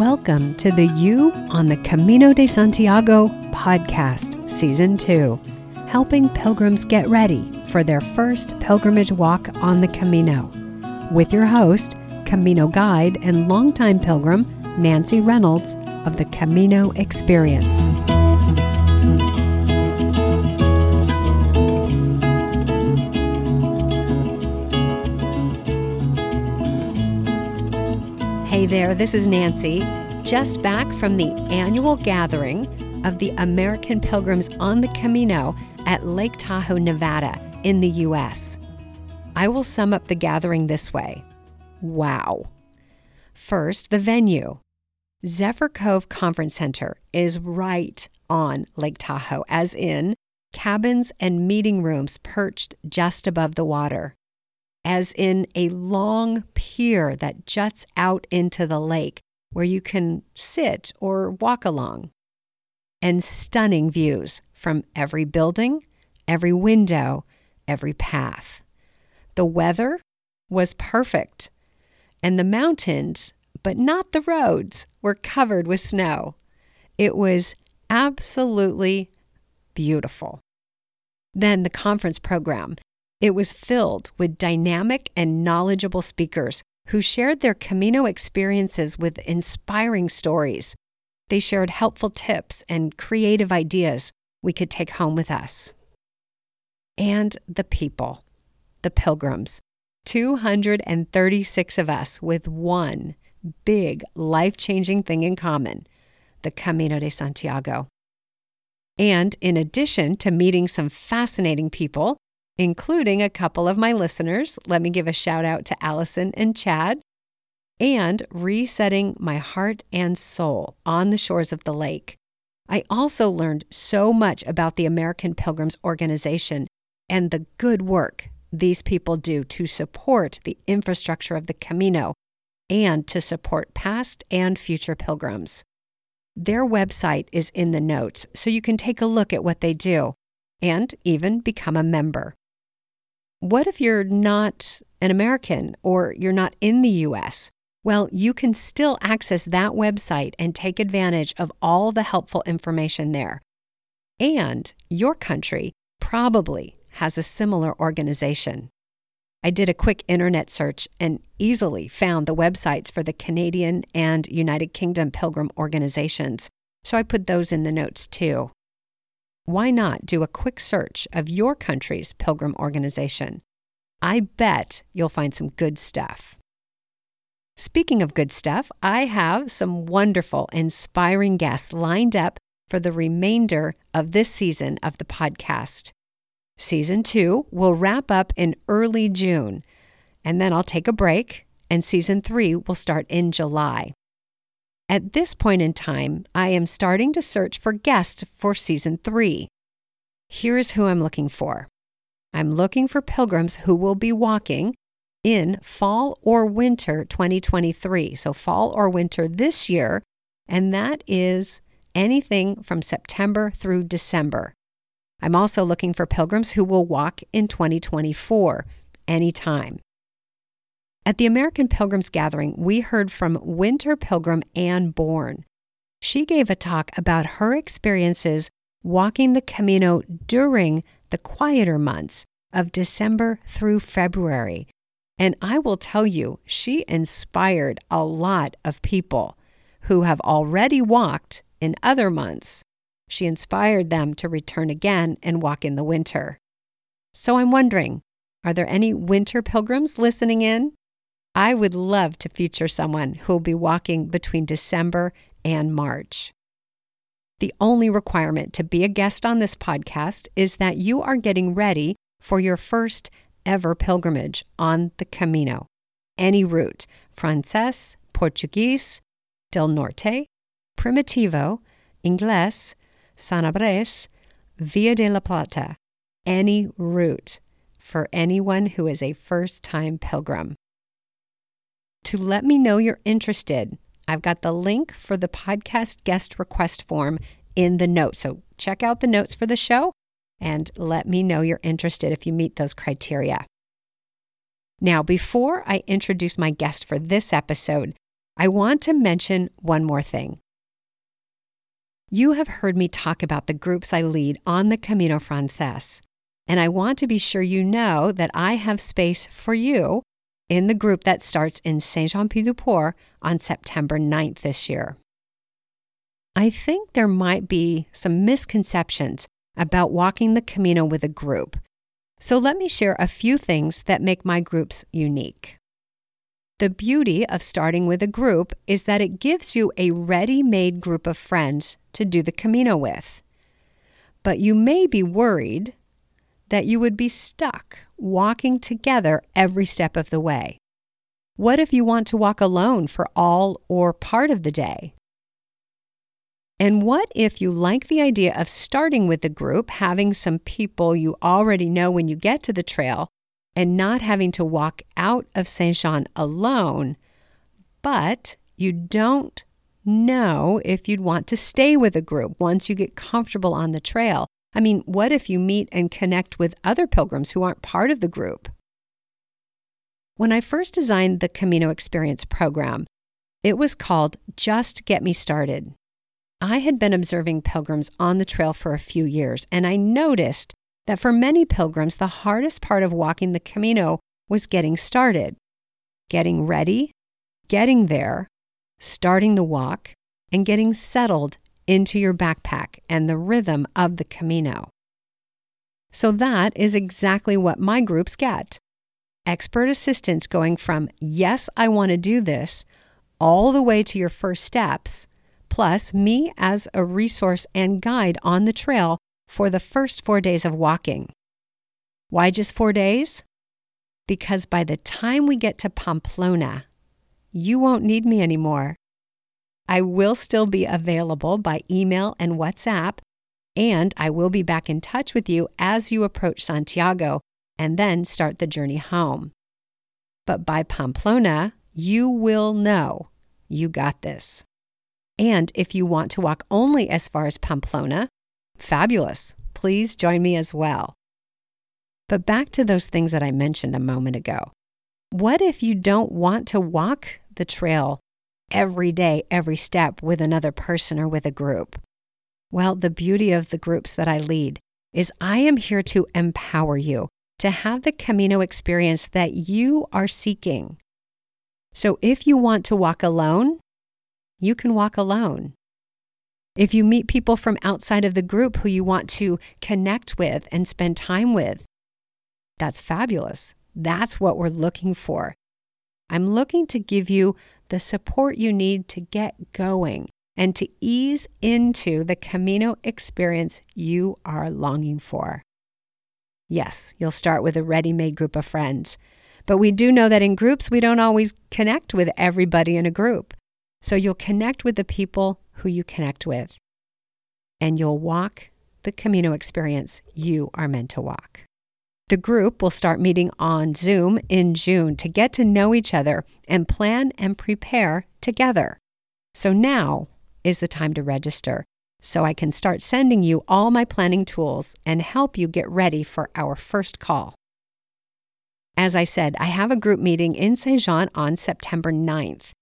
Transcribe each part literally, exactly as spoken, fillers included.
Welcome to the You on the Camino de Santiago podcast, Season two, helping pilgrims get ready for their first pilgrimage walk on the Camino, with your host, Camino guide and longtime pilgrim, Nancy Reynolds of the Camino Experience. Hey there, this is Nancy, just back from the annual gathering of the American Pilgrims on the Camino at Lake Tahoe, Nevada, in the U S. I will sum up the gathering this way. Wow. First, the venue. Zephyr Cove Conference Center is right on Lake Tahoe, as in cabins and meeting rooms perched just above the water, as in a long pier that juts out into the lake where you can sit or walk along. And stunning views from every building, every window, every path. The weather was perfect, and the mountains, but not the roads, were covered with snow. It was absolutely beautiful. Then the conference program. It was filled with dynamic and knowledgeable speakers who shared their Camino experiences with inspiring stories. They shared helpful tips and creative ideas we could take home with us. And the people, the pilgrims, two hundred thirty-six of us with one big life-changing thing in common, the Camino de Santiago. And in addition to meeting some fascinating people, including a couple of my listeners. Let me give a shout out to Allison and Chad, and resetting my heart and soul on the shores of the lake. I also learned so much about the American Pilgrims organization and the good work these people do to support the infrastructure of the Camino and to support past and future pilgrims. Their website is in the notes, so you can take a look at what they do and even become a member. What if you're not an American or you're not in the U S? Well, you can still access that website and take advantage of all the helpful information there. And your country probably has a similar organization. I did a quick internet search and easily found the websites for the Canadian and United Kingdom pilgrim organizations, so I put those in the notes too. Why not do a quick search of your country's pilgrim organization? I bet you'll find some good stuff. Speaking of good stuff, I have some wonderful, inspiring guests lined up for the remainder of this season of the podcast. Season two will wrap up in early June, and then I'll take a break, and Season three will start in July. At this point in time, I am starting to search for guests for Season three. Here's who I'm looking for. I'm looking for pilgrims who will be walking in fall or winter twenty twenty-three, so fall or winter this year, and that is anything from September through December. I'm also looking for pilgrims who will walk in twenty twenty-four, anytime. At the American Pilgrims Gathering, we heard from winter pilgrim Anne Born. She gave a talk about her experiences walking the Camino during the quieter months of December through February. And I will tell you, she inspired a lot of people who have already walked in other months. She inspired them to return again and walk in the winter. So I'm wondering, are there any winter pilgrims listening in? I would love to feature someone who will be walking between December and March. The only requirement to be a guest on this podcast is that you are getting ready for your first ever pilgrimage on the Camino, any route, Frances, Portuguese, Del Norte, Primitivo, Inglés, Sanabrés, Via de la Plata, any route for anyone who is a first-time pilgrim. To let me know you're interested, I've got the link for the podcast guest request form in the notes. So check out the notes for the show and let me know you're interested if you meet those criteria. Now, before I introduce my guest for this episode, I want to mention one more thing. You have heard me talk about the groups I lead on the Camino Frances, and I want to be sure you know that I have space for you in the group that starts in Saint-Jean-Pied-de-Port on September ninth this year. I think there might be some misconceptions about walking the Camino with a group, so let me share a few things that make my groups unique. The beauty of starting with a group is that it gives you a ready-made group of friends to do the Camino with. But you may be worried that you would be stuck walking together every step of the way. What if you want to walk alone for all or part of the day? And what if you like the idea of starting with the group, having some people you already know when you get to the trail, and not having to walk out of Saint-Jean alone, but you don't know if you'd want to stay with a group once you get comfortable on the trail? I mean, what if you meet and connect with other pilgrims who aren't part of the group? When I first designed the Camino Experience program, it was called Just Get Me Started. I had been observing pilgrims on the trail for a few years, and I noticed that for many pilgrims, the hardest part of walking the Camino was getting started, getting ready, getting there, starting the walk, and getting settled into your backpack and the rhythm of the Camino. So that is exactly what my groups get. Expert assistance going from, yes, I want to do this, all the way to your first steps, plus me as a resource and guide on the trail for the first four days of walking. Why just four days? Because by the time we get to Pamplona, you won't need me anymore. I will still be available by email and WhatsApp, and I will be back in touch with you as you approach Santiago and then start the journey home. But by Pamplona, you will know you got this. And if you want to walk only as far as Pamplona, fabulous. Please join me as well. But back to those things that I mentioned a moment ago. What if you don't want to walk the trail every day, every step with another person or with a group? Well, the beauty of the groups that I lead is I am here to empower you to have the Camino experience that you are seeking. So if you want to walk alone, you can walk alone. If you meet people from outside of the group who you want to connect with and spend time with, that's fabulous. That's what we're looking for. I'm looking to give you the support you need to get going and to ease into the Camino experience you are longing for. Yes, you'll start with a ready-made group of friends, but we do know that in groups, we don't always connect with everybody in a group. So you'll connect with the people who you connect with, and you'll walk the Camino experience you are meant to walk. The group will start meeting on Zoom in June to get to know each other and plan and prepare together. So now is the time to register, so I can start sending you all my planning tools and help you get ready for our first call. As I said, I have a group meeting in Saint-Jean on September ninth.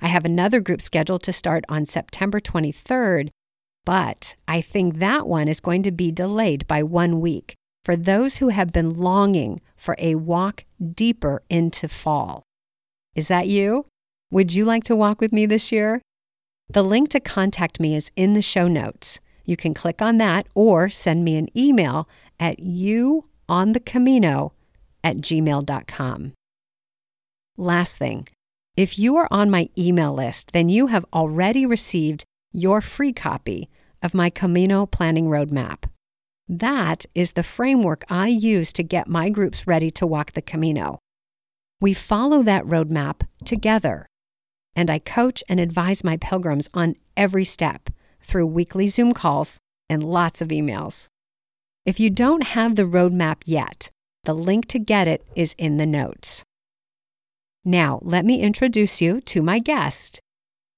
I have another group scheduled to start on September twenty-third, but I think that one is going to be delayed by one week for those who have been longing for a walk deeper into fall. Is that you? Would you like to walk with me this year? The link to contact me is in the show notes. You can click on that or send me an email at youonthecamino at gmail dot com. Last thing. If you are on my email list, then you have already received your free copy of my Camino Planning Roadmap. That is the framework I use to get my groups ready to walk the Camino. We follow that roadmap together, and I coach and advise my pilgrims on every step through weekly Zoom calls and lots of emails. If you don't have the roadmap yet, the link to get it is in the notes. Now, let me introduce you to my guest.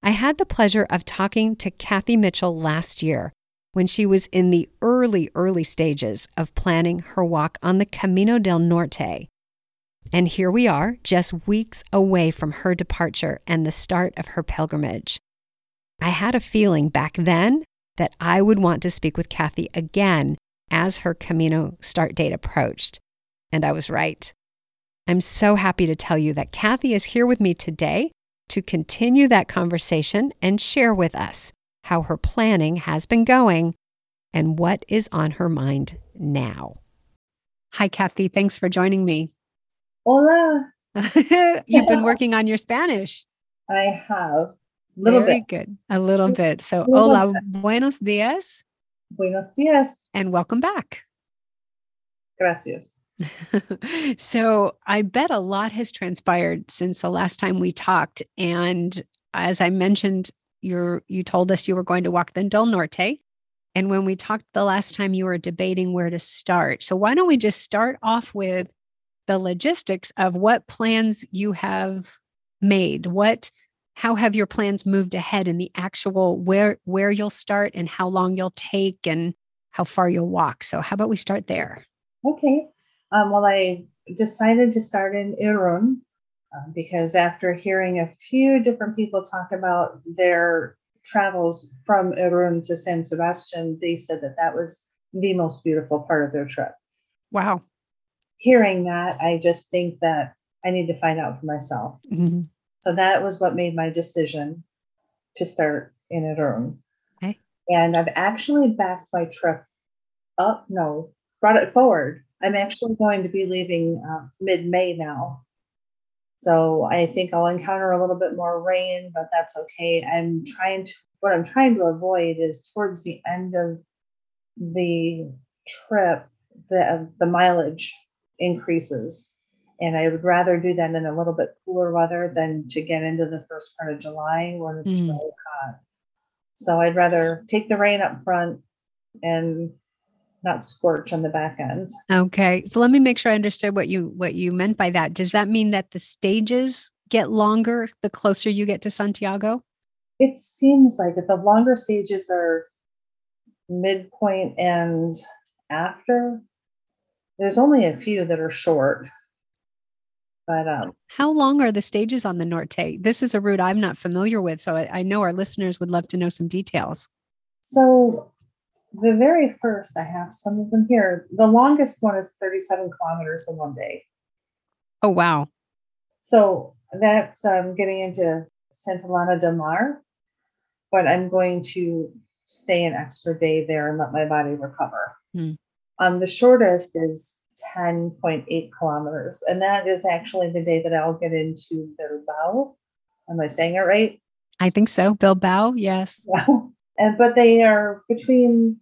I had the pleasure of talking to Kathy Mitchell last year when she was in the early, early stages of planning her walk on the Camino del Norte. And here we are, just weeks away from her departure and the start of her pilgrimage. I had a feeling back then that I would want to speak with Kathy again as her Camino start date approached. And I was right. I'm so happy to tell you that Kathy is here with me today to continue that conversation and share with us how her planning has been going and what is on her mind now. Hi, Kathy. Thanks for joining me. Hola. You've been working on your Spanish. I have. A little Very bit. Good. A little bit. So, hola, buenos días. Buenos días. And welcome back. Gracias. So I bet a lot has transpired since the last time we talked. And as I mentioned, you're, you told us you were going to walk the Del Norte. And when we talked the last time, you were debating where to start. So why don't we just start off with the logistics of what plans you have made? What, how have your plans moved ahead in the actual where, where you'll start and how long you'll take and how far you'll walk? So how about we start there? Okay. Um, well, I decided to start in Irún uh, because after hearing a few different people talk about their travels from Irún to San Sebastian, they said that that was the most beautiful part of their trip. Wow. Hearing that, I just think that I need to find out for myself. Mm-hmm. So that was what made my decision to start in Irún. Okay. And I've actually backed my trip up, no, brought it forward. I'm actually going to be leaving uh, mid-May now. So I think I'll encounter a little bit more rain, but that's okay. I'm trying to, what I'm trying to avoid is towards the end of the trip, the, the mileage increases. And I would rather do that in a little bit cooler weather than to get into the first part of July when it's mm. really hot. So I'd rather take the rain up front and not scorch on the back end. Okay. So let me make sure I understood what you, what you meant by that. Does that mean that the stages get longer the closer you get to Santiago? It seems like it. The longer stages are midpoint and after. There's only a few that are short. But um, how long are the stages on the Norte? This is a route I'm not familiar with. So I, I know our listeners would love to know some details. So the very first, I have some of them here. The longest one is thirty-seven kilometers in one day. Oh, wow. So that's um, getting into Santillana del Mar, but I'm going to stay an extra day there and let my body recover. Mm. Um, the shortest is ten point eight kilometers. And that is actually the day that I'll get into Bilbao. Am I saying it right? I think so. Bilbao. Yes. Yeah. And, but they are between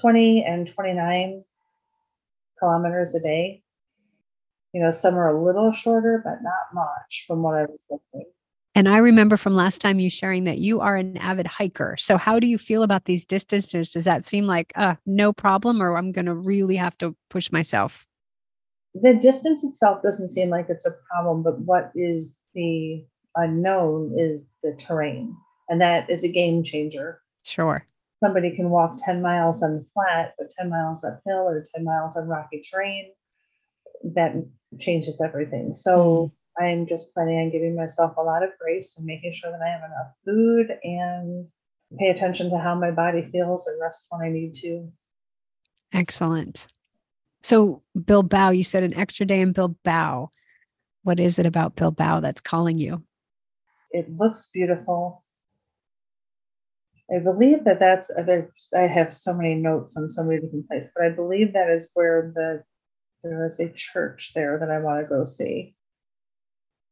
twenty and twenty-nine kilometers a day. You know, some are a little shorter, but not much from what I was looking. And I remember from last time you sharing that you are an avid hiker. So how do you feel about these distances? Does that seem like uh, no problem, or I'm going to really have to push myself? The distance itself doesn't seem like it's a problem, but what is the unknown is the terrain. And that is a game changer. Sure. Somebody can walk ten miles on the flat, but ten miles uphill or ten miles on rocky terrain. That changes everything. So mm. I'm just planning on giving myself a lot of grace and making sure that I have enough food and pay attention to how my body feels and rest when I need to. Excellent. So Bilbao, you said an extra day in Bilbao. What is it about Bilbao that's calling you? It looks beautiful. I believe that that's, other, I have so many notes on so many different places, but I believe that is where the, there is a church there that I want to go see.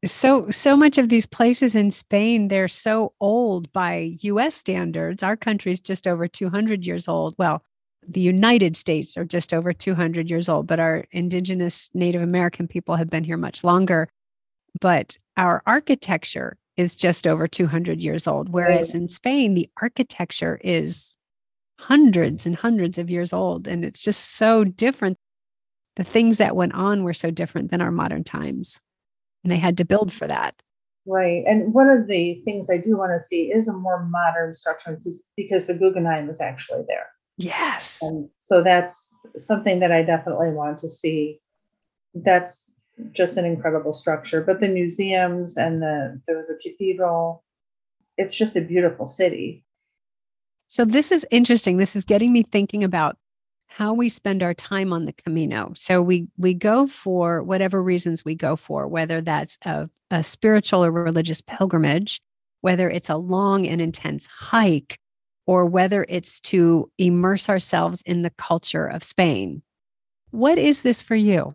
So, so much of these places in Spain, they're so old by U S standards. Our country's just over two hundred years old. Well, the United States are just over two hundred years old, but our indigenous Native American people have been here much longer. But our architecture is just over two hundred years old. Whereas in Spain, the architecture is hundreds and hundreds of years old. And it's just so different. The things that went on were so different than our modern times. And they had to build for that. Right. And one of the things I do want to see is a more modern structure because the Guggenheim is actually there. Yes. And so that's something that I definitely want to see. That's just an incredible structure. But the museums and the there was a cathedral. It's just a beautiful city. So this is interesting. This is getting me thinking about how we spend our time on the Camino. So we we go for whatever reasons we go for, whether that's a, a spiritual or religious pilgrimage, whether it's a long and intense hike, or whether it's to immerse ourselves in the culture of Spain. What is this for you?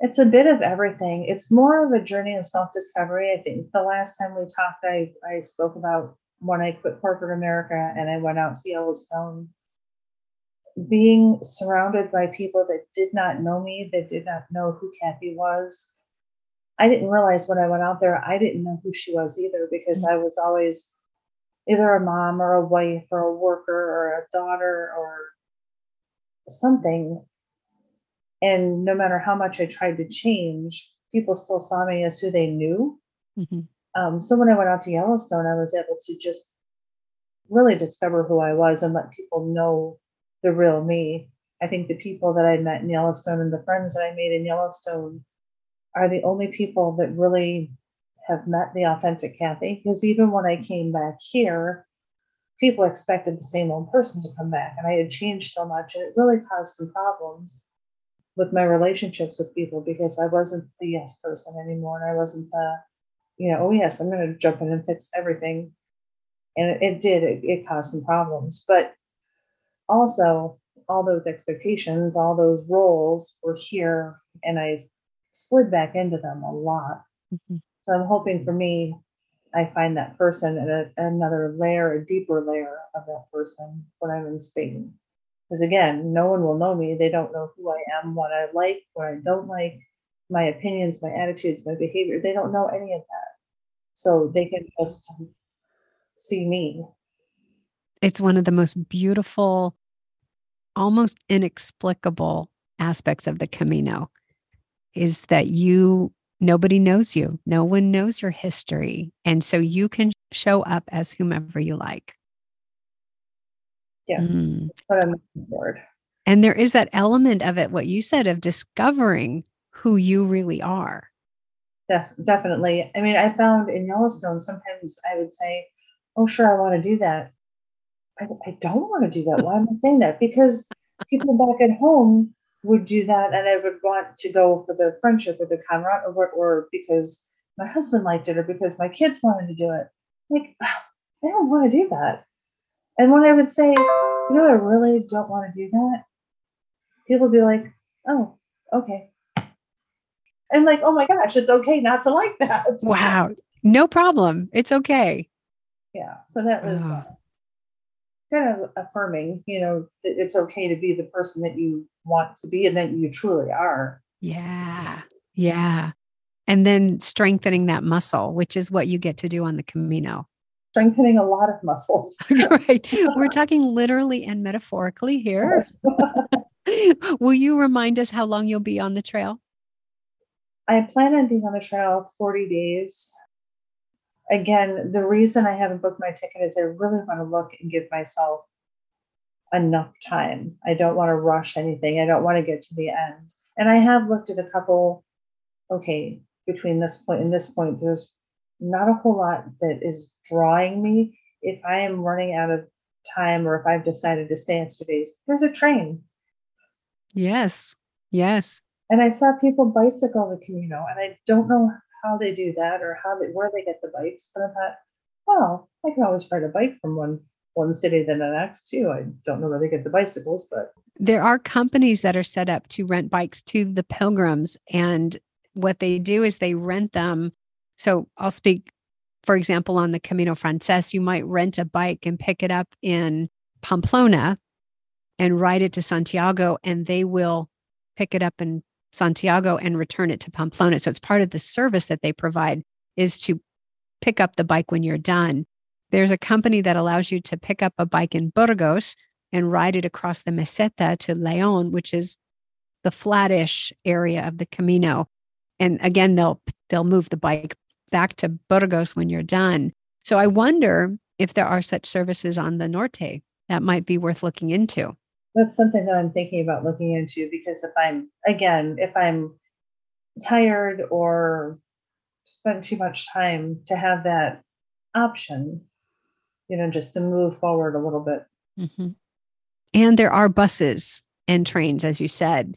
It's a bit of everything. It's more of a journey of self-discovery. I think the last time we talked, I, I spoke about when I quit corporate America and I went out to Yellowstone, being surrounded by people that did not know me, that did not know who Kathy was. I didn't realize when I went out there, I didn't know who she was either, because mm-hmm. I was always either a mom or a wife or a worker or a daughter or something. And no matter how much I tried to change, people still saw me as who they knew. Mm-hmm. Um, so when I went out to Yellowstone, I was able to just really discover who I was and let people know the real me. I think the people that I met in Yellowstone and the friends that I made in Yellowstone are the only people that really have met the authentic Kathy. Because even when I came back here, people expected the same old person to come back. And I had changed so much, and it really caused some problems with my relationships with people, because I wasn't the yes person anymore. And I wasn't the, you know, oh yes, I'm going to jump in and fix everything. And it, it did, it, it caused some problems. But also all those expectations, all those roles were here, and I slid back into them a lot. Mm-hmm. So I'm hoping for me, I find that person at a, another layer, a deeper layer of that person when I'm in Spain. Because again, no one will know me. They don't know who I am, what I like, what I don't like, my opinions, my attitudes, my behavior. They don't know any of that. So they can just see me. It's one of the most beautiful, almost inexplicable aspects of the Camino, is that you, nobody knows you. No one knows your history. And so you can show up as whomever you like. Yes, mm. that's what I'm looking forward. And there is that element of it, what you said, of discovering who you really are. De- definitely. I mean, I found in Yellowstone, sometimes I would say, oh, sure, I want to do that. I, I don't want to do that. Why am I saying that? Because people back at home would do that, and I would want to go for the friendship or the comrade, or, or because my husband liked it, or because my kids wanted to do it. Like, I don't want to do that. And when I would say, you know, I really don't want to do that, people would be like, oh, okay. And like, oh my gosh, it's okay not to like that. It's wow. Okay. No problem. It's okay. Yeah. So that was oh. kind of affirming, you know, that it's okay to be the person that you want to be and that you truly are. Yeah. Yeah. And then strengthening that muscle, which is what you get to do on the Camino. Strengthening a lot of muscles. Right. We're talking literally and metaphorically here. Will you remind us how long you'll be on the trail? I plan on being on the trail forty days. Again, the reason I haven't booked my ticket is I really want to look and give myself enough time. I don't want to rush anything. I don't want to get to the end. And I have looked at a couple, okay, between this point and this point, there's not a whole lot that is drawing me. If I am running out of time, or if I've decided to stay extra days, there's a train. Yes. Yes. And I saw people bicycle the Camino, and I don't know how they do that or how they, where they get the bikes. But I thought, well, I can always ride a bike from one, one city to the next too. I don't know where they get the bicycles, but there are companies that are set up to rent bikes to the pilgrims. And what they do is they rent them. So I'll speak, for example, on the Camino Frances, you might rent a bike and pick it up in Pamplona and ride it to Santiago, and they will pick it up in Santiago and return it to Pamplona. So it's part of the service that they provide, is to pick up the bike when you're done. There's a company that allows you to pick up a bike in Burgos and ride it across the Meseta to León, which is the flattish area of the Camino. And again, they'll they'll move the bike back to Burgos when you're done. So I wonder if there are such services on the Norte that might be worth looking into. That's something that I'm thinking about looking into, because if I'm, again, if I'm tired or spent too much time to have that option, you know, just to move forward a little bit. Mm-hmm. And there are buses and trains, as you said.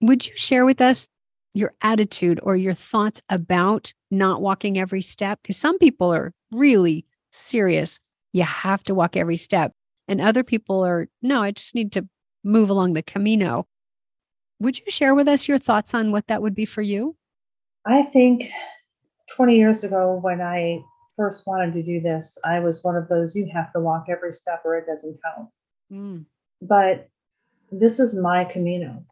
Would you share with us your attitude or your thoughts about not walking every step? Because some people are really serious. You have to walk every step. And other people are, no, I just need to move along the Camino. Would you share with us your thoughts on what that would be for you? I think twenty years ago, when I first wanted to do this, I was one of those, you have to walk every step or it doesn't count. Mm. But this is my Camino.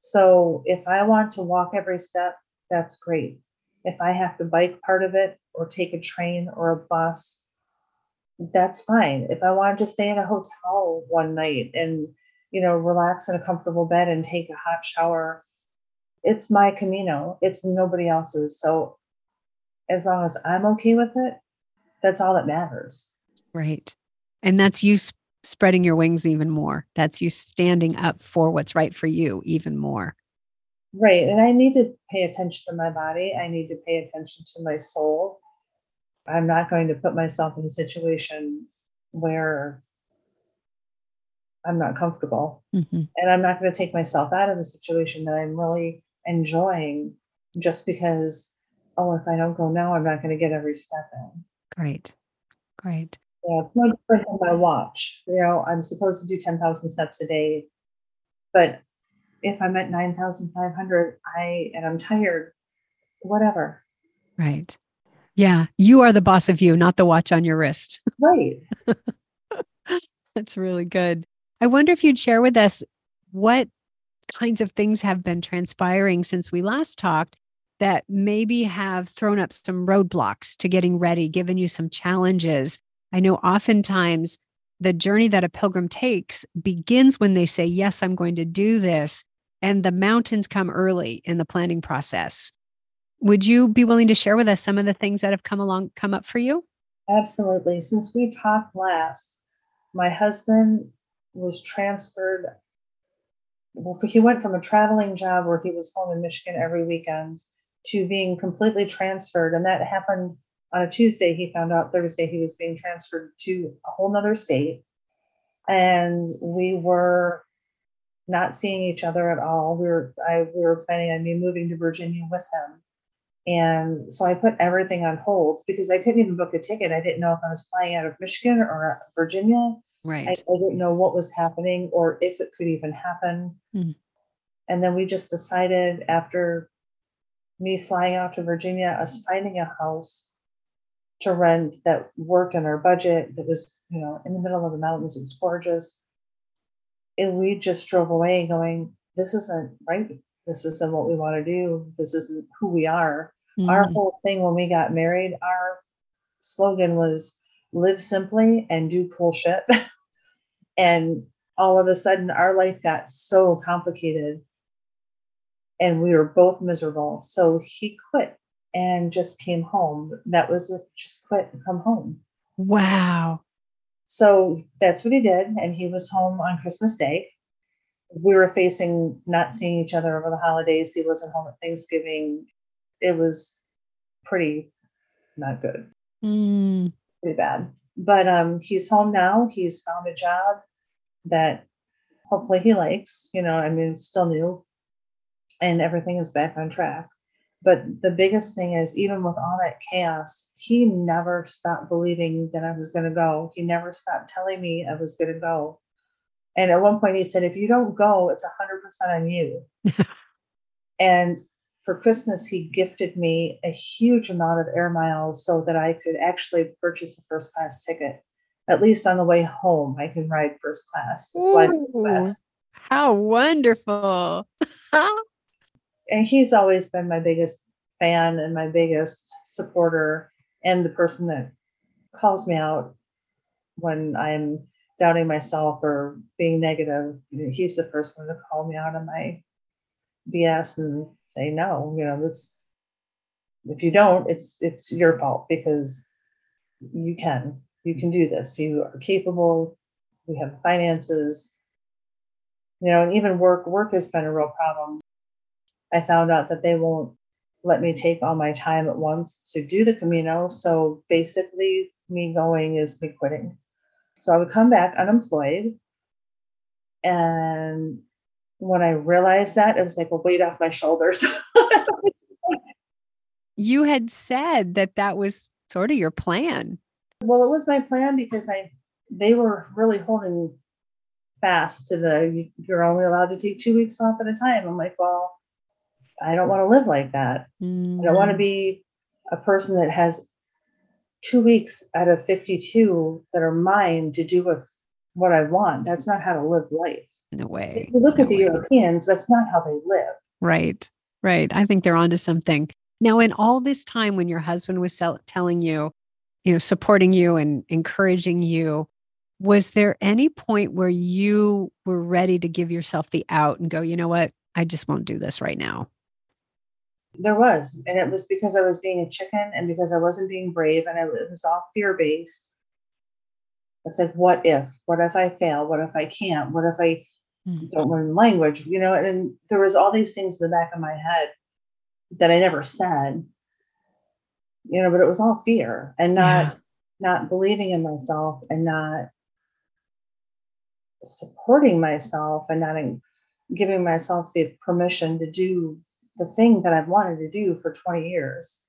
So if I want to walk every step, that's great. If I have to bike part of it or take a train or a bus, that's fine. If I wanted to stay in a hotel one night and, you know, relax in a comfortable bed and take a hot shower, it's my Camino. It's nobody else's. So as long as I'm okay with it, that's all that matters. Right. And that's you sp- spreading your wings even more. That's you standing up for what's right for you even more. Right. And I need to pay attention to my body. I need to pay attention to my soul. I'm not going to put myself in a situation where I'm not comfortable. Mm-hmm. And I'm not going to take myself out of a situation that I'm really enjoying just because, oh, if I don't go now, I'm not going to get every step in. Great. Great. Yeah, it's no different than my watch. You know, I'm supposed to do ten thousand steps a day, but if I'm at nine thousand five hundred, I, and I'm tired, whatever. Right. Yeah. You are the boss of you, not the watch on your wrist. Right. That's really good. I wonder if you'd share with us what kinds of things have been transpiring since we last talked that maybe have thrown up some roadblocks to getting ready, given you some challenges. I know oftentimes the journey that a pilgrim takes begins when they say, yes, I'm going to do this. And the mountains come early in the planning process. Would you be willing to share with us some of the things that have come along, come up for you? Absolutely. Since we talked last, my husband was transferred. Well, he went from a traveling job where he was home in Michigan every weekend to being completely transferred. And that happened on a Tuesday. He found out Thursday he was being transferred to a whole nother state. And we were not seeing each other at all. We were, I, we were planning on me moving to Virginia with him. And so I put everything on hold because I couldn't even book a ticket. I didn't know if I was flying out of Michigan or Virginia. Right. I, I didn't know what was happening or if it could even happen. Mm. And then we just decided, after me flying out to Virginia, us finding a house to rent that worked on our budget, that was, you know, in the middle of the mountains. It was gorgeous. And we just drove away going, this isn't right. This isn't what we want to do. This isn't who we are. Mm. Our whole thing when we got married, our slogan was live simply and do cool shit. And all of a sudden our life got so complicated and we were both miserable. So he quit and just came home. That was a, just quit and come home. Wow. So that's what he did. And he was home on Christmas Day. We were facing not seeing each other over the holidays. He wasn't home at Thanksgiving. It was pretty not good. Mm. Pretty bad. But um, he's home now. He's found a job that hopefully he likes. You know, I mean, it's still new. And everything is back on track. But the biggest thing is, even with all that chaos, he never stopped believing that I was going to go. He never stopped telling me I was going to go. And at one point he said, if you don't go, it's one hundred percent on you. And for Christmas, he gifted me a huge amount of air miles so that I could actually purchase a first class ticket. At least on the way home, I can ride first class. Ooh, how wonderful. And he's always been my biggest fan and my biggest supporter and the person that calls me out when I'm doubting myself or being negative. He's the first one to call me out on my B S and say, no, you know, this, if you don't, it's, it's your fault, because you can, you can do this. You are capable. We have finances, you know, and even work, work has been a real problem. I found out that they won't let me take all my time at once to do the Camino. So basically me going is me quitting. So I would come back unemployed. And when I realized that, it was like a weight off my shoulders. You had said that that was sort of your plan. Well, it was my plan because I they were really holding fast to the, you're only allowed to take two weeks off at a time. I'm like, well, I don't want to live like that. Mm-hmm. I don't want to be a person that has two weeks out of fifty-two that are mine to do with what I want. That's not how to live life. No way. If you look no at the way. Europeans, that's not how they live. Right, right. I think they're onto something. Now, in all this time when your husband was telling you, you know, supporting you and encouraging you, was there any point where you were ready to give yourself the out and go, you know what, I just won't do this right now? There was, and it was because I was being a chicken and because I wasn't being brave, and I, it was all fear-based. It's like, what if? What if I fail? What if I can't? What if I mm-hmm. don't learn language? You know, and there was all these things in the back of my head that I never said, you know, but it was all fear and not, yeah. not believing in myself and not supporting myself and not giving myself the permission to do the thing that I've wanted to do for twenty years.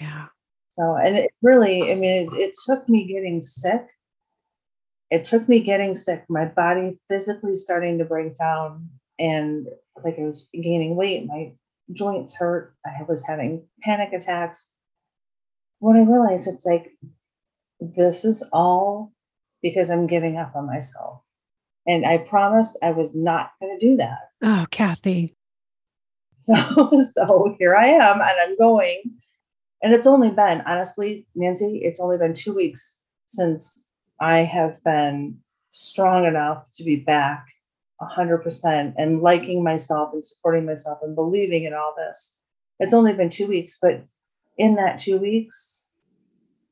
Yeah. So, and it really, I mean, it, it took me getting sick. It took me getting sick, my body physically starting to break down, and like I was gaining weight, my joints hurt. I was having panic attacks. When I realized it's like, this is all because I'm giving up on myself. And I promised I was not going to do that. Oh, Kathy. So, so here I am, and I'm going. And it's only been, honestly, Nancy, it's only been two weeks since I have been strong enough to be back one hundred percent and liking myself and supporting myself and believing in all this. It's only been two weeks, but in that two weeks,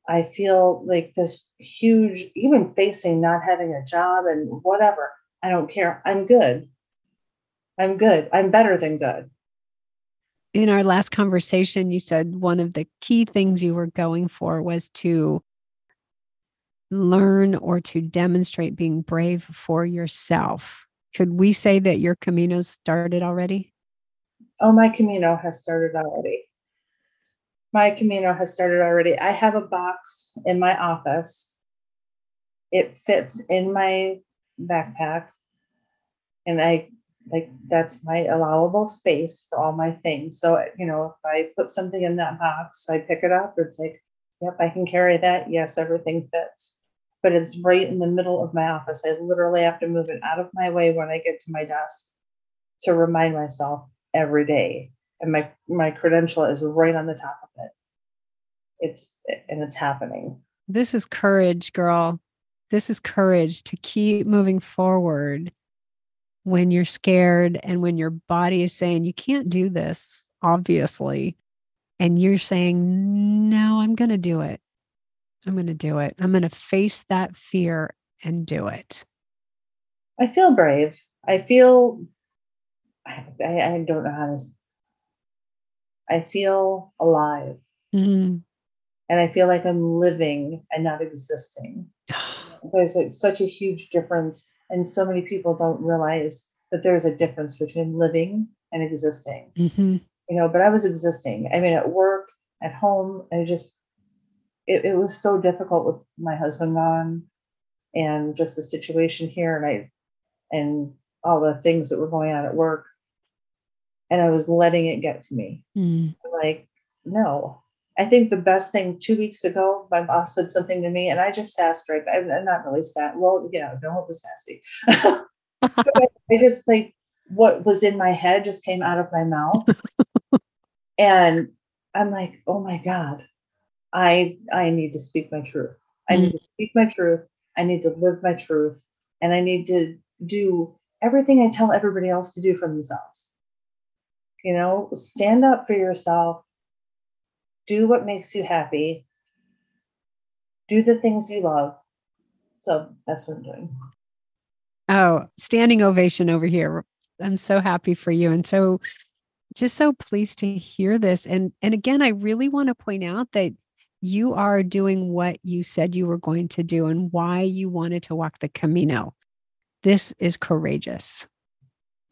I feel like this huge, even facing not having a job and whatever, I don't care. I'm good. I'm good. I'm better than good. In our last conversation, you said one of the key things you were going for was to learn or to demonstrate being brave for yourself. Could we say that your Camino started already? Oh, my Camino has started already. My Camino has started already. I have a box in my office. It fits in my backpack. And I like, that's my allowable space for all my things. So, you know, if I put something in that box, I pick it up. It's like, yep, I can carry that. Yes, everything fits. But it's right in the middle of my office. I literally have to move it out of my way when I get to my desk to remind myself every day. And my, my credential is right on the top of it. It's, and it's happening. This is courage, girl. This is courage to keep moving forward when you're scared and when your body is saying, you can't do this, obviously. And you're saying, no, I'm going to do it. I'm going to do it. I'm going to face that fear and do it. I feel brave. I feel, I, I don't know how to I feel alive, mm-hmm. and I feel like I'm living and not existing. There's like such a huge difference, and so many people don't realize that there's a difference between living and existing. Mm-hmm. You know, but I was existing. I mean, at work, at home, I just it, it was so difficult with my husband gone, and just the situation here, and I, and all the things that were going on at work. And I was letting it get to me. Mm. Like, no, I think the best thing two weeks ago, my boss said something to me and I just sassed right. I'm not really sassy. Well, yeah, don't be sassy. I, I just like what was in my head just came out of my mouth. And I'm like, oh my God, I, I need to speak my truth. I mm. need to speak my truth. I need to live my truth. And I need to do everything I tell everybody else to do for themselves. You know, stand up for yourself, do what makes you happy, do the things you love. So that's what I'm doing. Oh, standing ovation over here. I'm so happy for you and so just so pleased to hear this. And, and again, I really want to point out that you are doing what you said you were going to do and why you wanted to walk the Camino. This is courageous.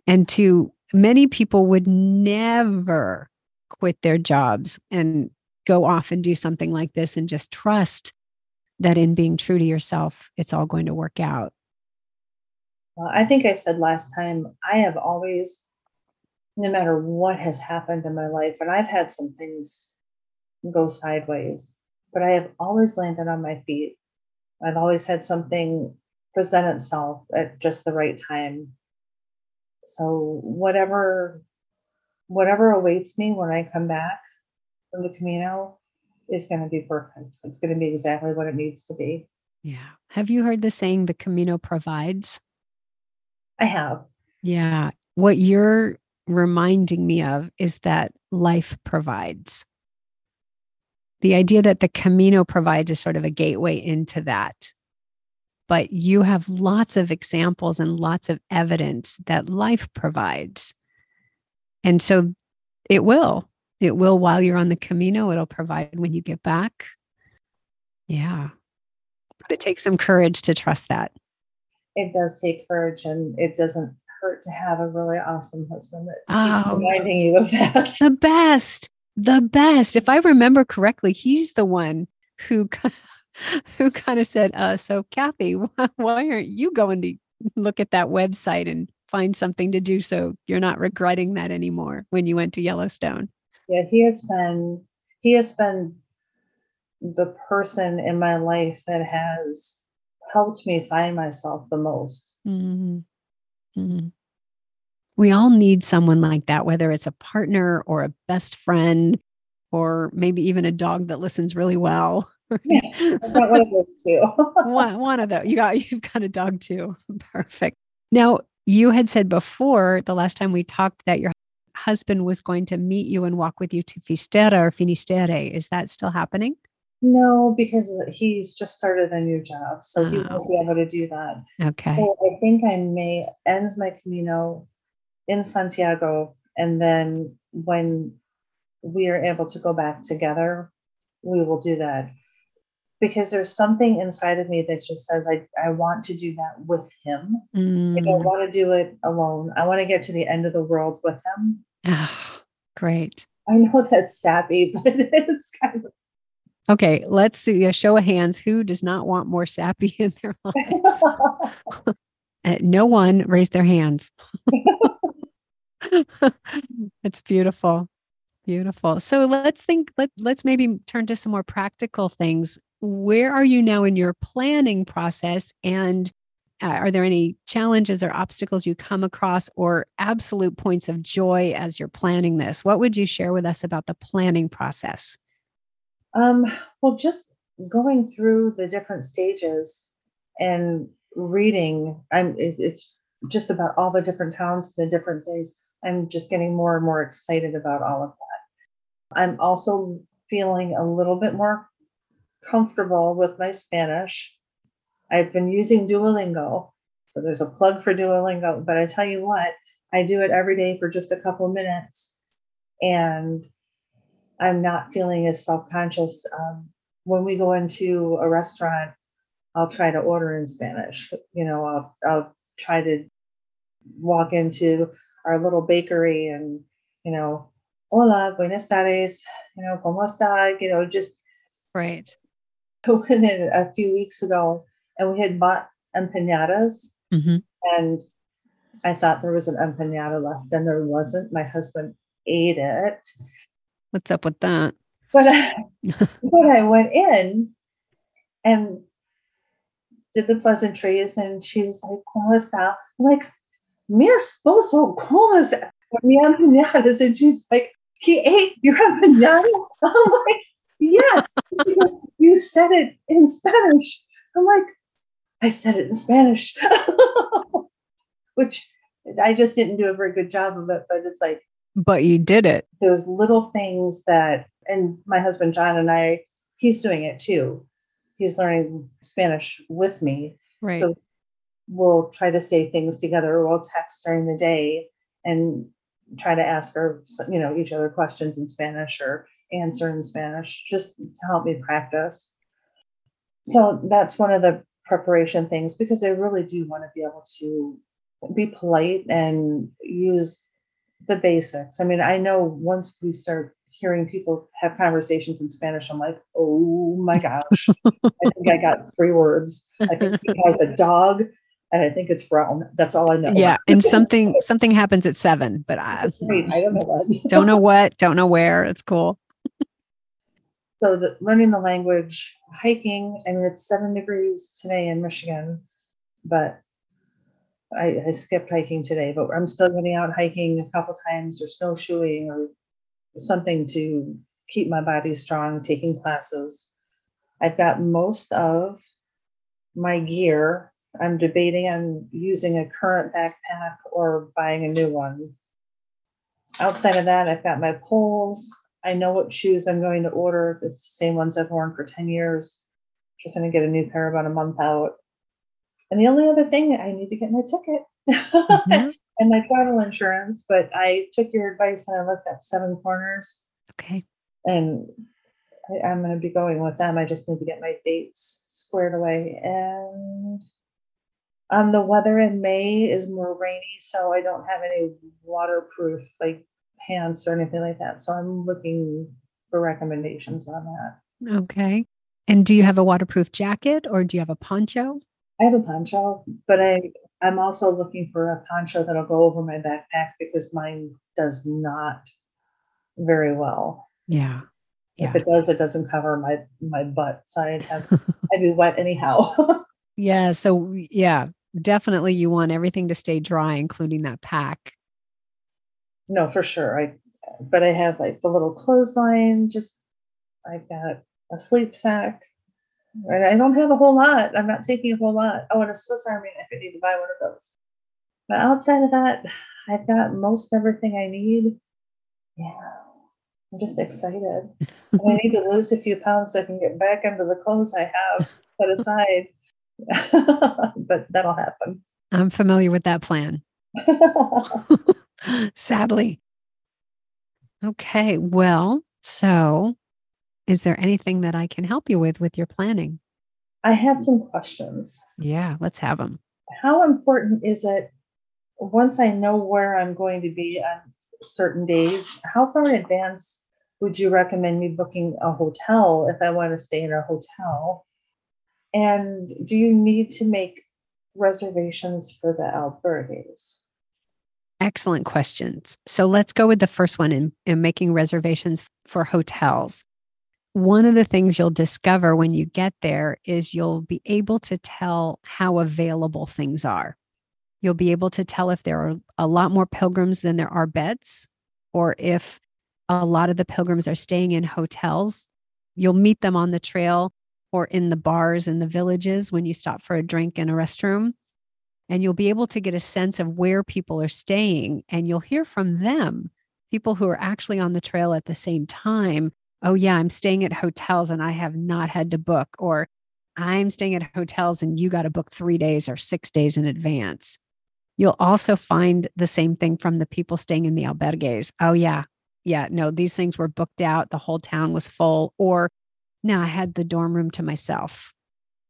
And to many people would never quit their jobs and go off and do something like this and just trust that in being true to yourself, it's all going to work out. Well, I think I said last time, I have always, no matter what has happened in my life, and I've had some things go sideways, but I have always landed on my feet. I've always had something present itself at just the right time. So whatever, whatever awaits me when I come back from the Camino is going to be perfect. It's going to be exactly what it needs to be. Yeah. Have you heard the saying, the Camino provides? I have. Yeah. What you're reminding me of is that life provides. The idea that the Camino provides is sort of a gateway into that. But you have lots of examples and lots of evidence that life provides. And so it will. It will while you're on the Camino. It'll provide when you get back. Yeah. But it takes some courage to trust that. It does take courage, and it doesn't hurt to have a really awesome husband that keeps oh, reminding you of that. The best. The best. If I remember correctly, he's the one who... who kind of said, uh, so Kathy, why, why aren't you going to look at that website and find something to do so you're not regretting that anymore when you went to Yellowstone? Yeah, he has been, he has been the person in my life that has helped me find myself the most. Mm-hmm. Mm-hmm. We all need someone like that, whether it's a partner or a best friend, or maybe even a dog that listens really well. Yeah, I've got one of those too. one, one of those. You got, you've got a dog too. Perfect. Now, you had said before, the last time we talked, that your husband was going to meet you and walk with you to Finisterre or Finisterre. Is that still happening? No, because he's just started a new job. So oh. he won't be able to do that. Okay. So I think I may end my Camino in Santiago. And then when we are able to go back together, we will do that. Because there's something inside of me that just says, I, I want to do that with him. Mm. Like I want to do it alone. I want to get to the end of the world with him. Oh, great. I know that's sappy, but it's kind of. Okay, let's see a show of hands. Who does not want more sappy in their lives? No one raised their hands. It's beautiful. Beautiful. So let's think, let, let's maybe turn to some more practical things. Where are you now in your planning process? And uh, are there any challenges or obstacles you come across, or absolute points of joy as you're planning this? What would you share with us about the planning process? Um, well, just going through the different stages and reading, I'm, it, it's just about all the different towns and the different things. I'm just getting more and more excited about all of that. I'm also feeling a little bit more comfortable with my Spanish. I've been using Duolingo. So there's a plug for Duolingo, but I tell you what, I do it every day for just a couple minutes, and I'm not feeling as self-conscious. Um, when we go into a restaurant, I'll try to order in Spanish. You know, I'll, I'll try to walk into our little bakery and, you know, hola, buenas tardes, you know, ¿cómo está? You know, just. Right. I went in a few weeks ago and we had bought empanadas, mm-hmm. and I thought there was an empanada left, and there wasn't. My husband ate it. What's up with that? But I, but I went in and did the pleasantries, and she's like, ¿cómo está? I'm like, mi esposo, ¿cómo está? Mi empanadas. And she's like, he ate your empanada? I'm like, yes, because you said it in Spanish. I'm like, I said it in Spanish, which I just didn't do a very good job of it. But it's like, but you did it. Those little things that, and my husband, John, and I, he's doing it too. He's learning Spanish with me. Right. So we'll try to say things together. We'll text during the day and try to ask her, you know, each other questions in Spanish or answer in Spanish, just to help me practice. So that's one of the preparation things, because I really do want to be able to be polite and use the basics. I mean, I know once we start hearing people have conversations in Spanish, I'm like, oh my gosh, I think I got three words. I think he has a dog, and I think it's brown. That's all I know. Yeah, and something something happens at seven, but I, Wait, I don't know what. don't know what, don't know where. It's cool. So the, learning the language, hiking, I mean, it's seven degrees today in Michigan, but I, I skipped hiking today, but I'm still getting out hiking a couple times or snowshoeing or something to keep my body strong, taking classes. I've got most of my gear. I'm debating on using a current backpack or buying a new one. Outside of that, I've got my poles. I know what shoes I'm going to order. It's the same ones I've worn for ten years. Just going to get a new pair about a month out. And the only other thing, I need to get my ticket mm-hmm. and my travel insurance. But I took your advice and I looked up Seven Corners. Okay. And I, I'm going to be going with them. I just need to get my dates squared away. And um, the weather in May is more rainy, so I don't have any waterproof, like, pants or anything like that. So I'm looking for recommendations on that. Okay. And do you have a waterproof jacket or do you have a poncho? I have a poncho, but I, I'm also looking for a poncho that'll go over my backpack because mine does not very well. Yeah. yeah. If it does, it doesn't cover my, my butt. So I'd have, I'd be wet anyhow. yeah. So yeah, definitely you want everything to stay dry, including that pack. No, for sure. I, but I have like the little clothesline, just, I've got a sleep sack, right? I don't have a whole lot. I'm not taking a whole lot. Oh, and a Swiss Army knife, I could need to buy one of those. But outside of that, I've got most everything I need. Yeah. I'm just excited. And I need to lose a few pounds so I can get back into the clothes I have put aside, but that'll happen. I'm familiar with that plan. Sadly. Okay. Well, so is there anything that I can help you with, with your planning? I had some questions. Yeah, let's have them. How important is it, once I know where I'm going to be on certain days, how far in advance would you recommend me booking a hotel if I want to stay in a hotel? And do you need to make reservations for the albergues? Excellent questions. So let's go with the first one in, in making reservations for hotels. One of the things you'll discover when you get there is you'll be able to tell how available things are. You'll be able to tell if there are a lot more pilgrims than there are beds, or if a lot of the pilgrims are staying in hotels. You'll meet them on the trail or in the bars in the villages when you stop for a drink in a restroom. And you'll be able to get a sense of where people are staying, and you'll hear from them, people who are actually on the trail at the same time. Oh yeah, I'm staying at hotels and I have not had to book, or I'm staying at hotels and you got to book three days or six days in advance. You'll also find the same thing from the people staying in the albergues. Oh yeah, yeah, no, these things were booked out. The whole town was full, or no, I had the dorm room to myself.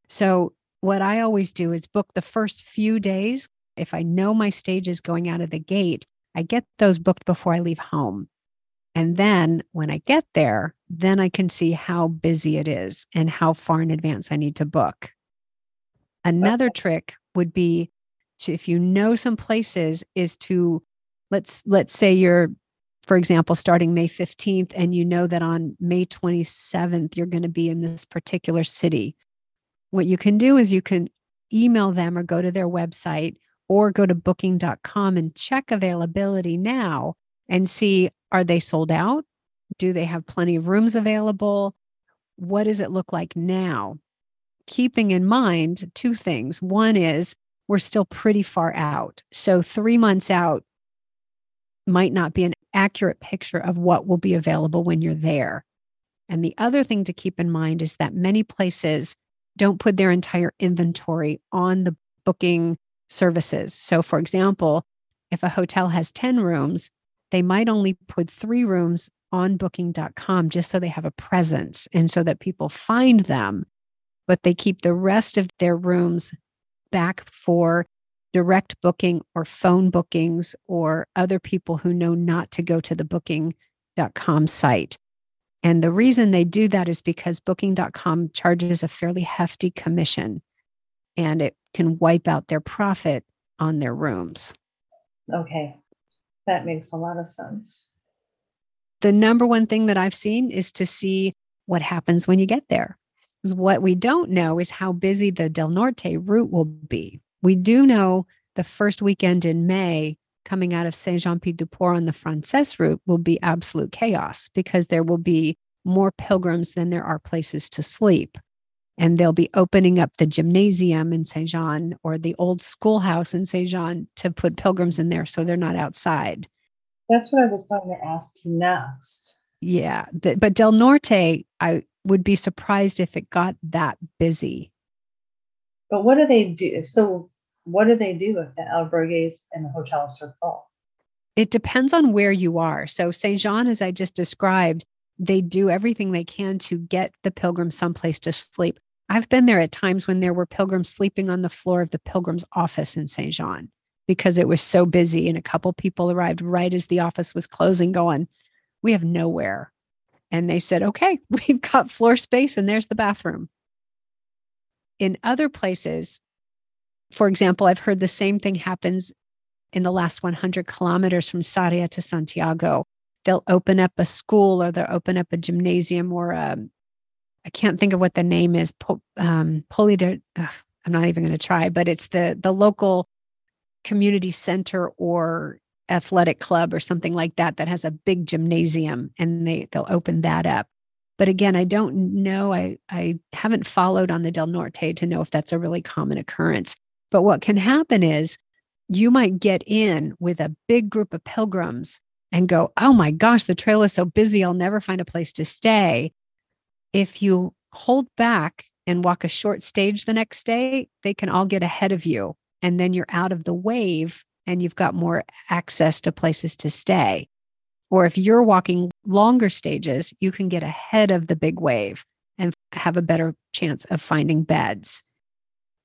So what I always do is book the first few days. If I know my stage is going out of the gate, I get those booked before I leave home. And then when I get there, then I can see how busy it is and how far in advance I need to book. Another okay. trick would be to, if you know some places, is to, let's, let's say you're, for example, starting May fifteenth, and you know that on May twenty-seventh, you're going to be in this particular city. What you can do is you can email them or go to their website or go to booking dot com and check availability now and see, are they sold out? Do they have plenty of rooms available? What does it look like now? Keeping in mind two things. One is we're still pretty far out. So three months out might not be an accurate picture of what will be available when you're there. And the other thing to keep in mind is that many places don't put their entire inventory on the booking services. So for example, if a hotel has ten rooms, they might only put three rooms on booking dot com just so they have a presence and so that people find them, but they keep the rest of their rooms back for direct booking or phone bookings or other people who know not to go to the booking dot com site. And the reason they do that is because booking dot com charges a fairly hefty commission and it can wipe out their profit on their rooms. Okay. That makes a lot of sense. The number one thing that I've seen is to see what happens when you get there. Because what we don't know is how busy the Del Norte route will be. We do know the first weekend in May coming out of Saint-Jean-Pied-de-Port on the Frances route will be absolute chaos because there will be more pilgrims than there are places to sleep. And they'll be opening up the gymnasium in Saint-Jean or the old schoolhouse in Saint-Jean to put pilgrims in there so they're not outside. That's what I was going to ask you next. Yeah, but, but Del Norte, I would be surprised if it got that busy. But what do they do? So what do they do if the albergues and the hotels are full? It depends on where you are. So Saint-Jean, as I just described, they do everything they can to get the pilgrims someplace to sleep. I've been there at times when there were pilgrims sleeping on the floor of the pilgrim's office in Saint-Jean because it was so busy. And a couple people arrived right as the office was closing going, we have nowhere. And they said, okay, we've got floor space and there's the bathroom. In other places, for example, I've heard the same thing happens in the last one hundred kilometers from Sarria to Santiago. They'll open up a school or they'll open up a gymnasium or a, I can't think of what the name is. Po, um, Poli de, uh, I'm not even going to try, but it's the, the local community center or athletic club or something like that, that has a big gymnasium and they, they'll open that up. But again, I don't know. I, I haven't followed on the Del Norte to know if that's a really common occurrence. But what can happen is you might get in with a big group of pilgrims and go, oh my gosh, the trail is so busy, I'll never find a place to stay. If you hold back and walk a short stage the next day, they can all get ahead of you. And then you're out of the wave and you've got more access to places to stay. Or if you're walking longer stages, you can get ahead of the big wave and have a better chance of finding beds.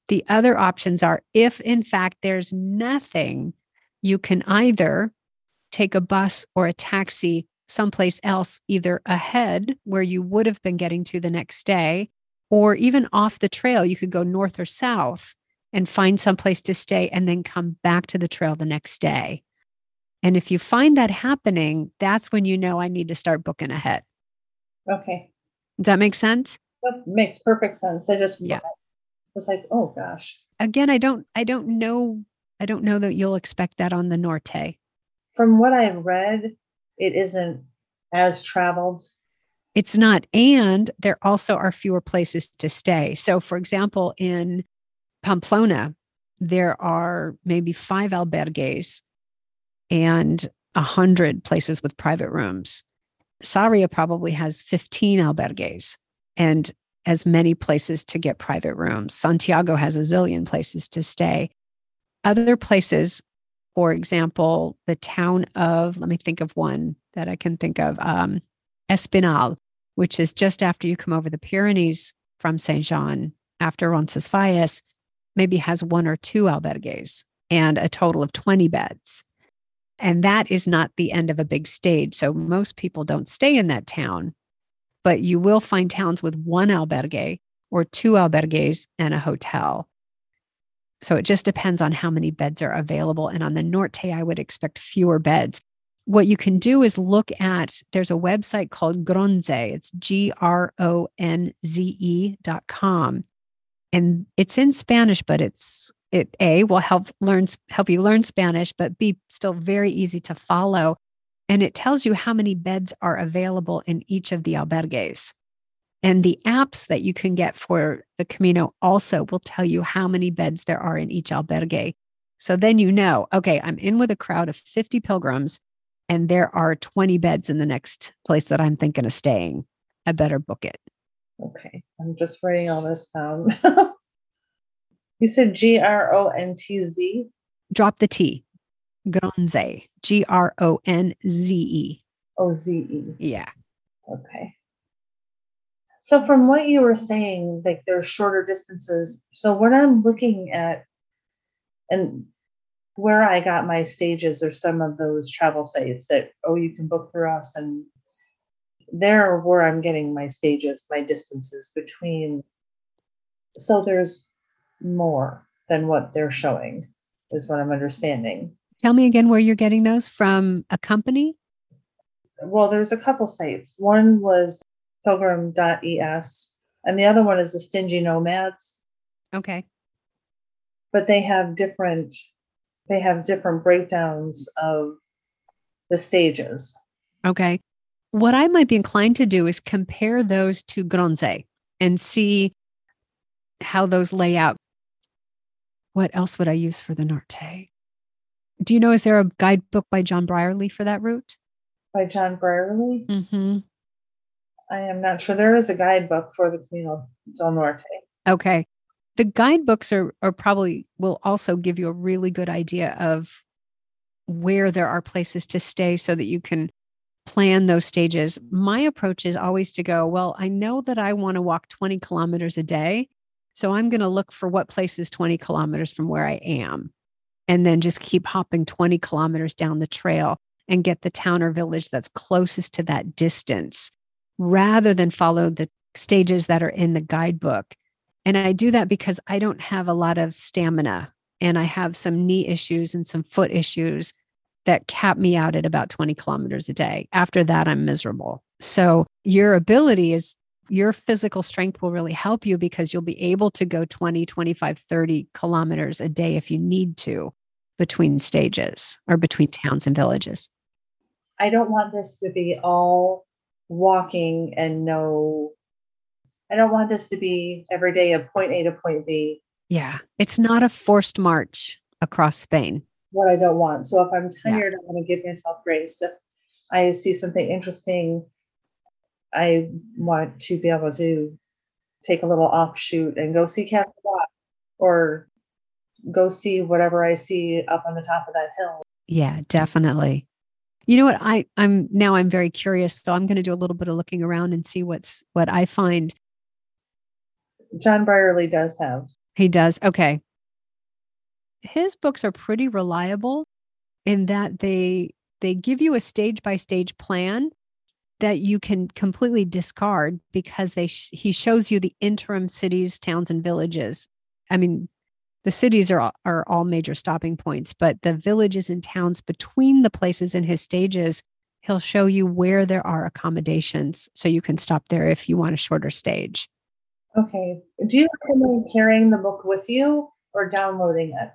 The other options are, if in fact there's nothing, you can either take a bus or a taxi someplace else, either ahead where you would have been getting to the next day, or even off the trail, you could go north or south and find someplace to stay and then come back to the trail the next day. And if you find that happening, that's when you know I need to start booking ahead. Okay. Does that make sense? That makes perfect sense. I just yeah. was like, oh gosh. Again, I don't, I don't know, I don't know that you'll expect that on the Norte. From what I've read, it isn't as traveled. It's not, and there also are fewer places to stay. So, for example, in Pamplona, there are maybe five albergues and a hundred places with private rooms. Sarria probably has fifteen albergues and as many places to get private rooms. Santiago has a zillion places to stay. Other places, for example, the town of, let me think of one that I can think of, um, Espinal, which is just after you come over the Pyrenees from Saint-Jean, after Roncesvalles, maybe has one or two albergues and a total of twenty beds. And that is not the end of a big stage. So most people don't stay in that town, but you will find towns with one albergue or two albergues and a hotel. So it just depends on how many beds are available. And on the Norte, I would expect fewer beds. What you can do is look at, there's a website called Gronze. It's G-R-O-N-Z-E dot com. And it's in Spanish, but it's It A, will help learn help you learn Spanish, but B, still very easy to follow. And it tells you how many beds are available in each of the albergues. And the apps that you can get for the Camino also will tell you how many beds there are in each albergue. So then you know, okay, I'm in with a crowd of fifty pilgrims and there are twenty beds in the next place that I'm thinking of staying. I better book it. Okay. I'm just writing all this down. You said G R O N T Z? Drop the T. Gronze, G R O N Z E. Oh, Z E. Yeah. Okay. So from what you were saying, like there's shorter distances. So when I'm looking at, and where I got my stages are some of those travel sites that, oh, you can book through us. And they're where I'm getting my stages, my distances between. So there's more than what they're showing is what I'm understanding. Tell me again where you're getting those from, a company? Well, there's a couple sites. One was pilgrim dot e s and the other one is the Stingy Nomads. Okay. But they have different they have different breakdowns of the stages. Okay. What I might be inclined to do is compare those to Gronze and see how those lay out. What else would I use for the Norte? Do you know, is there a guidebook by John Brierley for that route? By John Brierley? Mm-hmm. I am not sure. There is a guidebook for the Camino del Norte. Okay. The guidebooks are, are probably will also give you a really good idea of where there are places to stay so that you can plan those stages. My approach is always to go, well, I know that I want to walk twenty kilometers a day. So I'm going to look for what place is twenty kilometers from where I am, and then just keep hopping twenty kilometers down the trail and get the town or village that's closest to that distance, rather than follow the stages that are in the guidebook. And I do that because I don't have a lot of stamina, and I have some knee issues and some foot issues that cap me out at about twenty kilometers a day. After that, I'm miserable. So your ability is, your physical strength will really help you, because you'll be able to go twenty, twenty-five, thirty kilometers a day if you need to, between stages or between towns and villages. I don't want this to be all walking and no, I don't want this to be every day a point A to point B. Yeah. It's not a forced march across Spain. What I don't want. So if I'm tired, yeah. I'm going to give myself grace. If I see something interesting, I want to be able to take a little offshoot and go see Castle Rock, or go see whatever I see up on the top of that hill. Yeah, definitely. You know what? I, I'm now I'm very curious. So I'm going to do a little bit of looking around and see what's what I find. John Brierley does have. He does. Okay. His books are pretty reliable in that they they give you a stage by stage plan that you can completely discard, because they sh- he shows you the interim cities, towns, and villages. I mean, the cities are all, are all major stopping points, but the villages and towns between the places in his stages, he'll show you where there are accommodations, so you can stop there if you want a shorter stage. Okay. Do you recommend carrying the book with you or downloading it?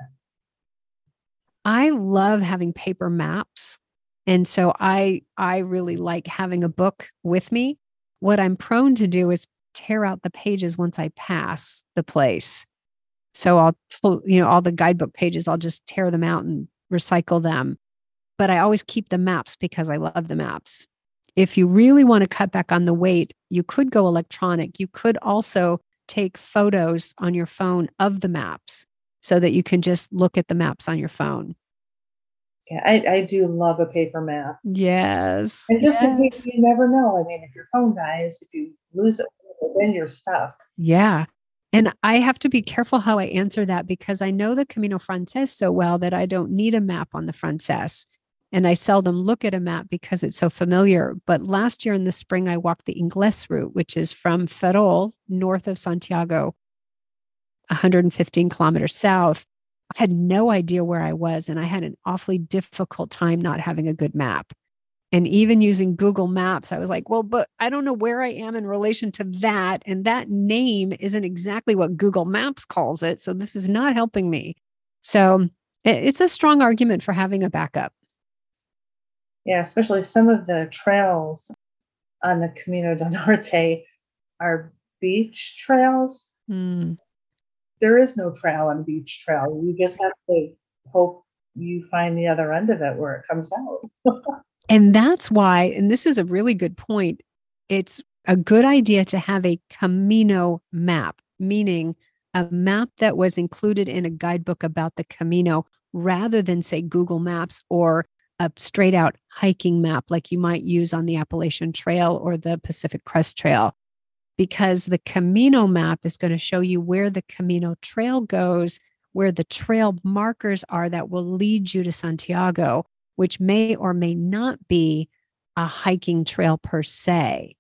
I love having paper maps. And so I I really like having a book with me. What I'm prone to do is tear out the pages once I pass the place. So I'll pull, you know, all the guidebook pages, I'll just tear them out and recycle them. But I always keep the maps because I love the maps. If you really want to cut back on the weight, you could go electronic. You could also take photos on your phone of the maps so that you can just look at the maps on your phone. Yeah, I, I do love a paper map. Yes. And just yes. in case, you never know. I mean, if your phone dies, if you lose it, then you're stuck. Yeah. And I have to be careful how I answer that, because I know the Camino Frances so well that I don't need a map on the Frances. And I seldom look at a map because it's so familiar. But last year in the spring, I walked the Inglés route, which is from Ferrol, north of Santiago, one hundred fifteen kilometers south. I had no idea where I was, and I had an awfully difficult time not having a good map. And even using Google Maps, I was like, well, but I don't know where I am in relation to that. And that name isn't exactly what Google Maps calls it. So this is not helping me. So it's a strong argument for having a backup. Yeah, especially some of the trails on the Camino del Norte are beach trails. Mm. There is no trail on beach trail. You just have to hope you find the other end of it where it comes out. And that's why, and this is a really good point, it's a good idea to have a Camino map, meaning a map that was included in a guidebook about the Camino rather than, say, Google Maps or a straight out hiking map like you might use on the Appalachian Trail or the Pacific Crest Trail, because the Camino map is going to show you where the Camino trail goes, where the trail markers are that will lead you to Santiago, which may or may not be a hiking trail per se.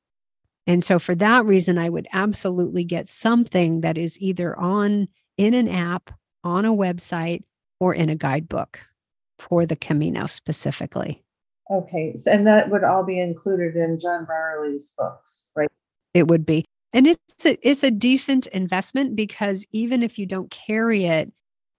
And so for that reason, I would absolutely get something that is either on in an app, on a website, or in a guidebook for the Camino specifically. Okay. And that would all be included in John Brierley's books, right? It would be. And it's a, it's a decent investment, because even if you don't carry it,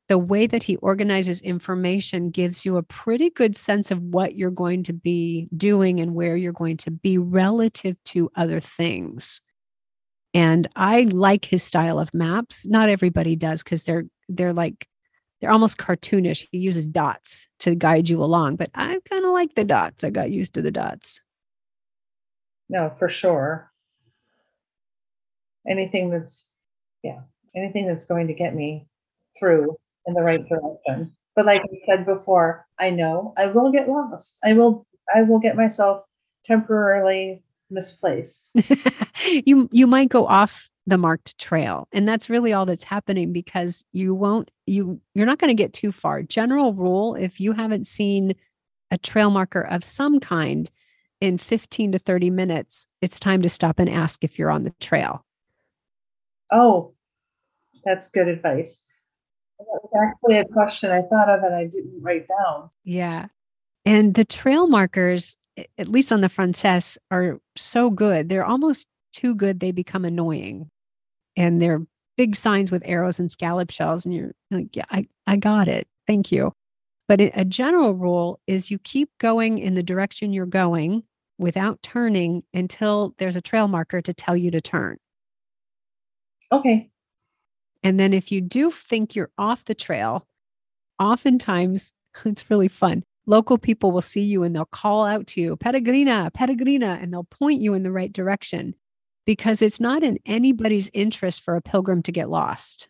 the way that he organizes information gives you a pretty good sense of what you're going to be doing and where you're going to be relative to other things. And I like his style of maps. Not everybody does, because they're they're like they're almost cartoonish. He uses dots to guide you along, but I kind of like the dots. I got used to the dots. No, for sure. Anything that's yeah, anything that's going to get me through in the right direction. But like I said before, I know I will get lost. I will I will get myself temporarily misplaced. you you might go off the marked trail. And that's really all that's happening, because you won't you you're not going to get too far. General rule, if you haven't seen a trail marker of some kind in fifteen to thirty minutes, it's time to stop and ask if you're on the trail. Oh, that's good advice. That was actually a question I thought of and I didn't write down. Yeah. And the trail markers, at least on the Frances, are so good. They're almost too good. They become annoying. And they're big signs with arrows and scallop shells. And you're like, yeah, I, I got it. Thank you. But a general rule is you keep going in the direction you're going without turning until there's a trail marker to tell you to turn. Okay. And then if you do think you're off the trail, oftentimes it's really fun. Local people will see you and they'll call out to you, Peregrina, Peregrina, and they'll point you in the right direction, because it's not in anybody's interest for a pilgrim to get lost.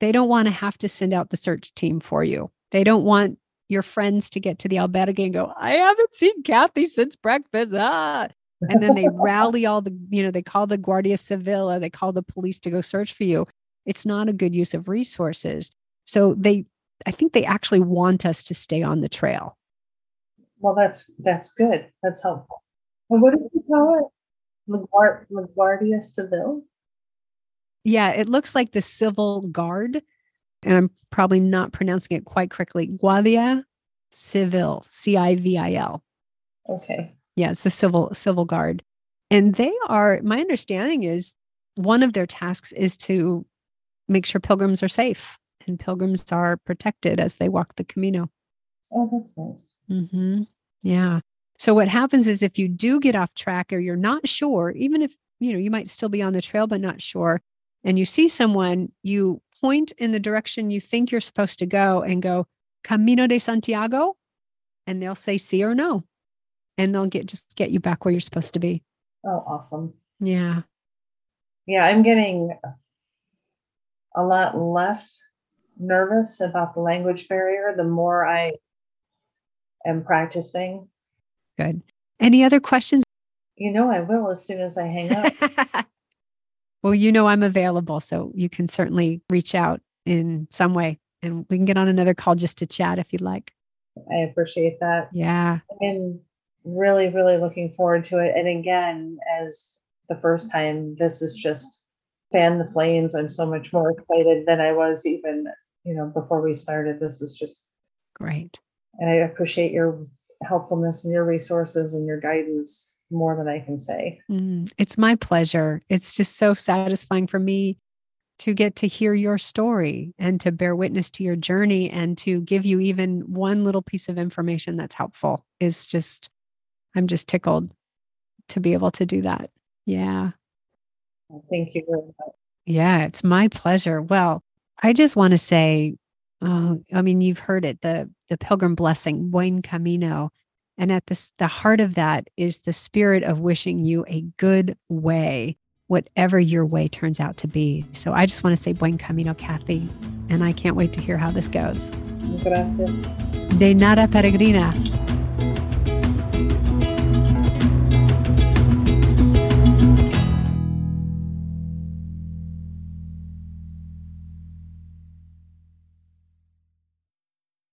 They don't want to have to send out the search team for you. They don't want your friends to get to the albergue and go, I haven't seen Kathy since breakfast. Ah. And then they rally all the, you know, they call the Guardia Civil or they call the police to go search for you. It's not a good use of resources. So they, I think they actually want us to stay on the trail. Well, that's, that's good. That's helpful. And what did you call it? LaGuardia Civil? Yeah, it looks like the Civil Guard. And I'm probably not pronouncing it quite correctly. Guardia Civil, C I V I L. Okay. Yeah, it's the civil civil guard. And they are, my understanding is, one of their tasks is to make sure pilgrims are safe and pilgrims are protected as they walk the Camino. Oh, that's nice. Mm-hmm. Yeah. So what happens is, if you do get off track or you're not sure, even if, you know, you might still be on the trail, but not sure, and you see someone, you point in the direction you think you're supposed to go and go, Camino de Santiago, and they'll say sí or no. And they'll get just get you back where you're supposed to be. Oh, awesome. Yeah. Yeah, I'm getting a lot less nervous about the language barrier the more I am practicing. Good. Any other questions? You know, I will as soon as I hang up. Well, you know, I'm available, so you can certainly reach out in some way, and we can get on another call just to chat if you'd like. I appreciate that. Yeah. And really, really looking forward to it. And again, as the first time, this is just fan the flames. I'm so much more excited than I was even, you know, before we started. This is just great. And I appreciate your helpfulness and your resources and your guidance more than I can say. Mm, it's my pleasure. It's just so satisfying for me to get to hear your story and to bear witness to your journey and to give you even one little piece of information that's helpful. Is just, I'm just tickled to be able to do that. Yeah. Thank you very much. Yeah, it's my pleasure. Well, I just want to say, uh, I mean, you've heard it, the the pilgrim blessing, Buen Camino. And at this, the heart of that is the spirit of wishing you a good way. whatever your way turns out to be. So I just want to say Buen Camino, Kathy, and I can't wait to hear how this goes. Gracias. De nada, peregrina.